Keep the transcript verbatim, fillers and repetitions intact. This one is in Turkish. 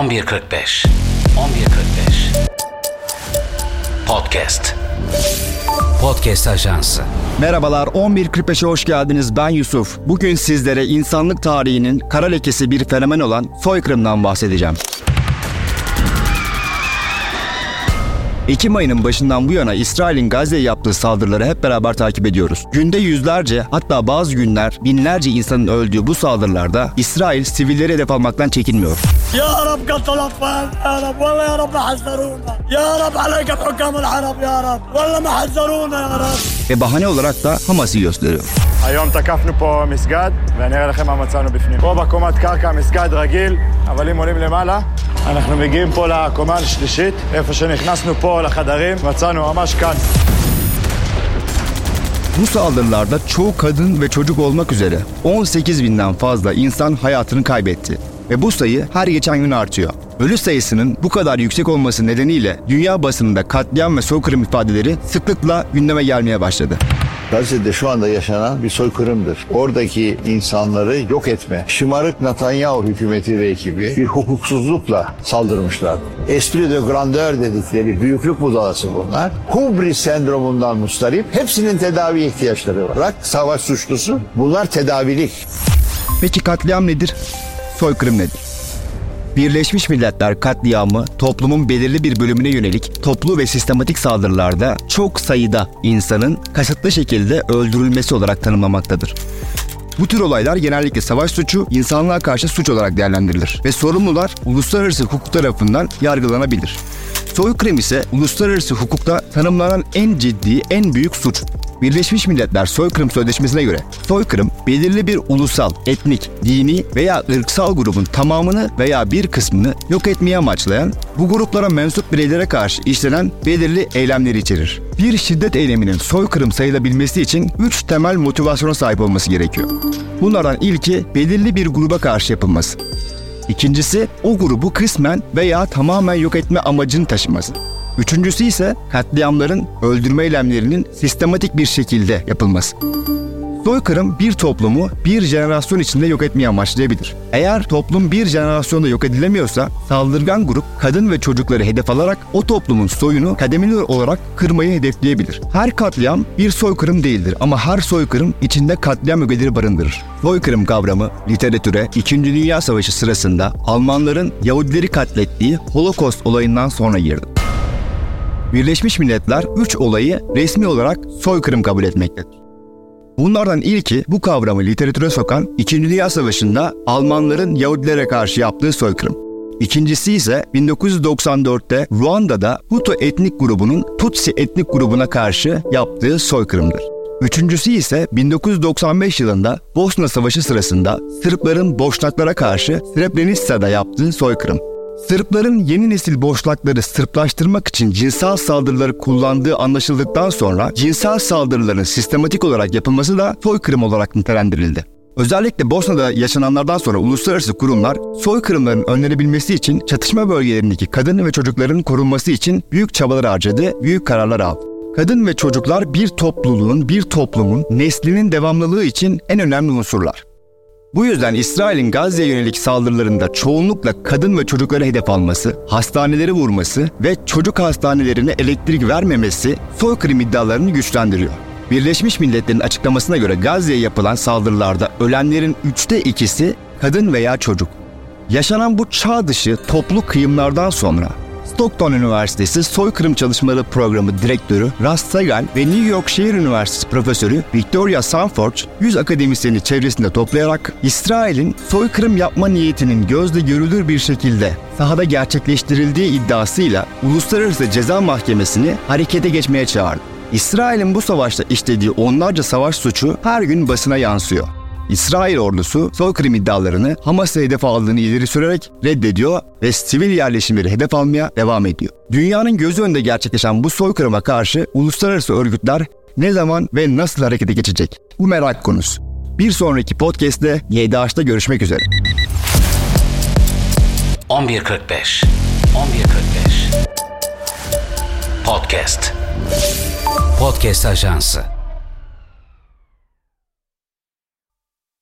on bir kırk beş on bir kırk beş Podcast Podcast Ajansı. Merhabalar, on bir kırk beş'e hoş geldiniz. Ben Yusuf. Bugün sizlere insanlık tarihinin kara lekesi bir fenomen olan soykırımdan bahsedeceğim. Ekim ayının başından bu yana İsrail'in Gazze'ye yaptığı saldırıları hep beraber takip ediyoruz. Günde yüzlerce, hatta bazı günler binlerce insanın öldüğü bu saldırılarda İsrail sivilleri hedef almaktan çekinmiyor. Ya Rab katalak var, ya Rab, valla ya Rab mahzaruna, ya Rab aleyke hukamul Arab, ya Rab, valla mahzaruna, ya Rab. Ve bahane olarak da Hamas'ı gösteriyor. היום תקפנו פה מסגד, ואני אראה לכם מה מצאנו בפנים. פה בקומת קרקע מסגד רגיל, אבל אם עולים למעלה, אנחנו מגיעים פה לקומה השלישית, איפה שנכנסנו פה לחדרים, מצאנו ממש כאן. Bu saldırılarda çoğu kadın ve çocuk olmak üzere on sekiz binden fazla insan hayatını kaybetti. Ve bu sayı her geçen gün artıyor. Ölü sayısının bu kadar yüksek olması nedeniyle dünya basınında katliam ve soykırım ifadeleri sıklıkla gündeme gelmeye başladı. Gazze'de şu anda yaşanan bir soykırımdır. Oradaki insanları yok etme, şımarık Netanyahu hükümeti ve ekibi bir hukuksuzlukla saldırmışlar. Esprit de grandeur dedikleri büyüklük budalası bunlar. Hubris sendromundan mustarip, hepsinin tedavi ihtiyaçları var. Bırak savaş suçlusu, bunlar tedavilik. Peki katliam nedir? Soykırım nedir? Birleşmiş Milletler katliamı toplumun belirli bir bölümüne yönelik toplu ve sistematik saldırılarda çok sayıda insanın kasıtlı şekilde öldürülmesi olarak tanımlamaktadır. Bu tür olaylar genellikle savaş suçu, insanlığa karşı suç olarak değerlendirilir ve sorumlular uluslararası hukuk tarafından yargılanabilir. Soykırım ise uluslararası hukukta tanımlanan en ciddi, en büyük suç. Birleşmiş Milletler Soykırım Sözleşmesi'ne göre soykırım belirli bir ulusal, etnik, dini veya ırksal grubun tamamını veya bir kısmını yok etmeye amaçlayan, bu gruplara mensup bireylere karşı işlenen belirli eylemleri içerir. Bir şiddet eyleminin soykırım sayılabilmesi için üç temel motivasyona sahip olması gerekiyor. Bunlardan ilki belirli bir gruba karşı yapılması. İkincisi o grubu kısmen veya tamamen yok etme amacını taşıması. Üçüncüsü ise katliamların, öldürme eylemlerinin sistematik bir şekilde yapılması. Soykırım bir toplumu bir jenerasyon içinde yok etmeye amaçlayabilir. Eğer toplum bir jenerasyonda yok edilemiyorsa, saldırgan grup kadın ve çocukları hedef alarak o toplumun soyunu kademeli olarak kırmayı hedefleyebilir. Her katliam bir soykırım değildir ama her soykırım içinde katliam ögeleri barındırır. Soykırım kavramı literatüre İkinci Dünya Savaşı sırasında Almanların Yahudileri katlettiği Holocaust olayından sonra girdi. Birleşmiş Milletler üç olayı resmi olarak soykırım kabul etmektedir. Bunlardan ilki bu kavramı literatüre sokan İkinci Dünya Savaşı'nda Almanların Yahudilere karşı yaptığı soykırım. İkincisi ise bin dokuz yüz doksan dörtte Ruanda'da Hutu etnik grubunun Tutsi etnik grubuna karşı yaptığı soykırımdır. Üçüncüsü ise bin dokuz yüz doksan beş yılında Bosna Savaşı sırasında Sırpların Boşnaklara karşı Srebrenica'da yaptığı soykırım. Sırpların yeni nesil Boşnakları Sırplaştırmak için cinsel saldırıları kullandığı anlaşıldıktan sonra cinsel saldırıların sistematik olarak yapılması da soykırım olarak nitelendirildi. Özellikle Bosna'da yaşananlardan sonra uluslararası kurumlar soykırımların önlenebilmesi için çatışma bölgelerindeki kadın ve çocukların korunması için büyük çabalar harcadı, büyük kararlar aldı. Kadın ve çocuklar bir topluluğun, bir toplumun neslinin devamlılığı için en önemli unsurlar. Bu yüzden İsrail'in Gazze'ye yönelik saldırılarında çoğunlukla kadın ve çocuklara hedef alması, hastaneleri vurması ve çocuk hastanelerine elektrik vermemesi soykırım iddialarını güçlendiriyor. Birleşmiş Milletler'in açıklamasına göre Gazze'ye yapılan saldırılarda ölenlerin üçte ikisi kadın veya çocuk. Yaşanan bu çağ dışı toplu kıyımlardan sonra Stockton Üniversitesi Soykırım Çalışmaları Programı Direktörü Russ Sagan ve New York Şehir Üniversitesi Profesörü Victoria Sanford, yüz akademisyeni çevresinde toplayarak İsrail'in soykırım yapma niyetinin gözle görülür bir şekilde sahada gerçekleştirildiği iddiasıyla Uluslararası Ceza Mahkemesi'ni harekete geçmeye çağırdı. İsrail'in bu savaşta işlediği onlarca savaş suçu her gün basına yansıyor. İsrail ordusu soykırım iddialarını Hamas'a hedef aldığını ileri sürerek reddediyor ve sivil yerleşimleri hedef almaya devam ediyor. Dünyanın gözü önünde gerçekleşen bu soykırıma karşı uluslararası örgütler ne zaman ve nasıl harekete geçecek? Bu merak konusu. Bir sonraki podcast'te yedi H'da görüşmek üzere. on bir kırk beş on bir kırk beş Podcast Podcast Ajansı.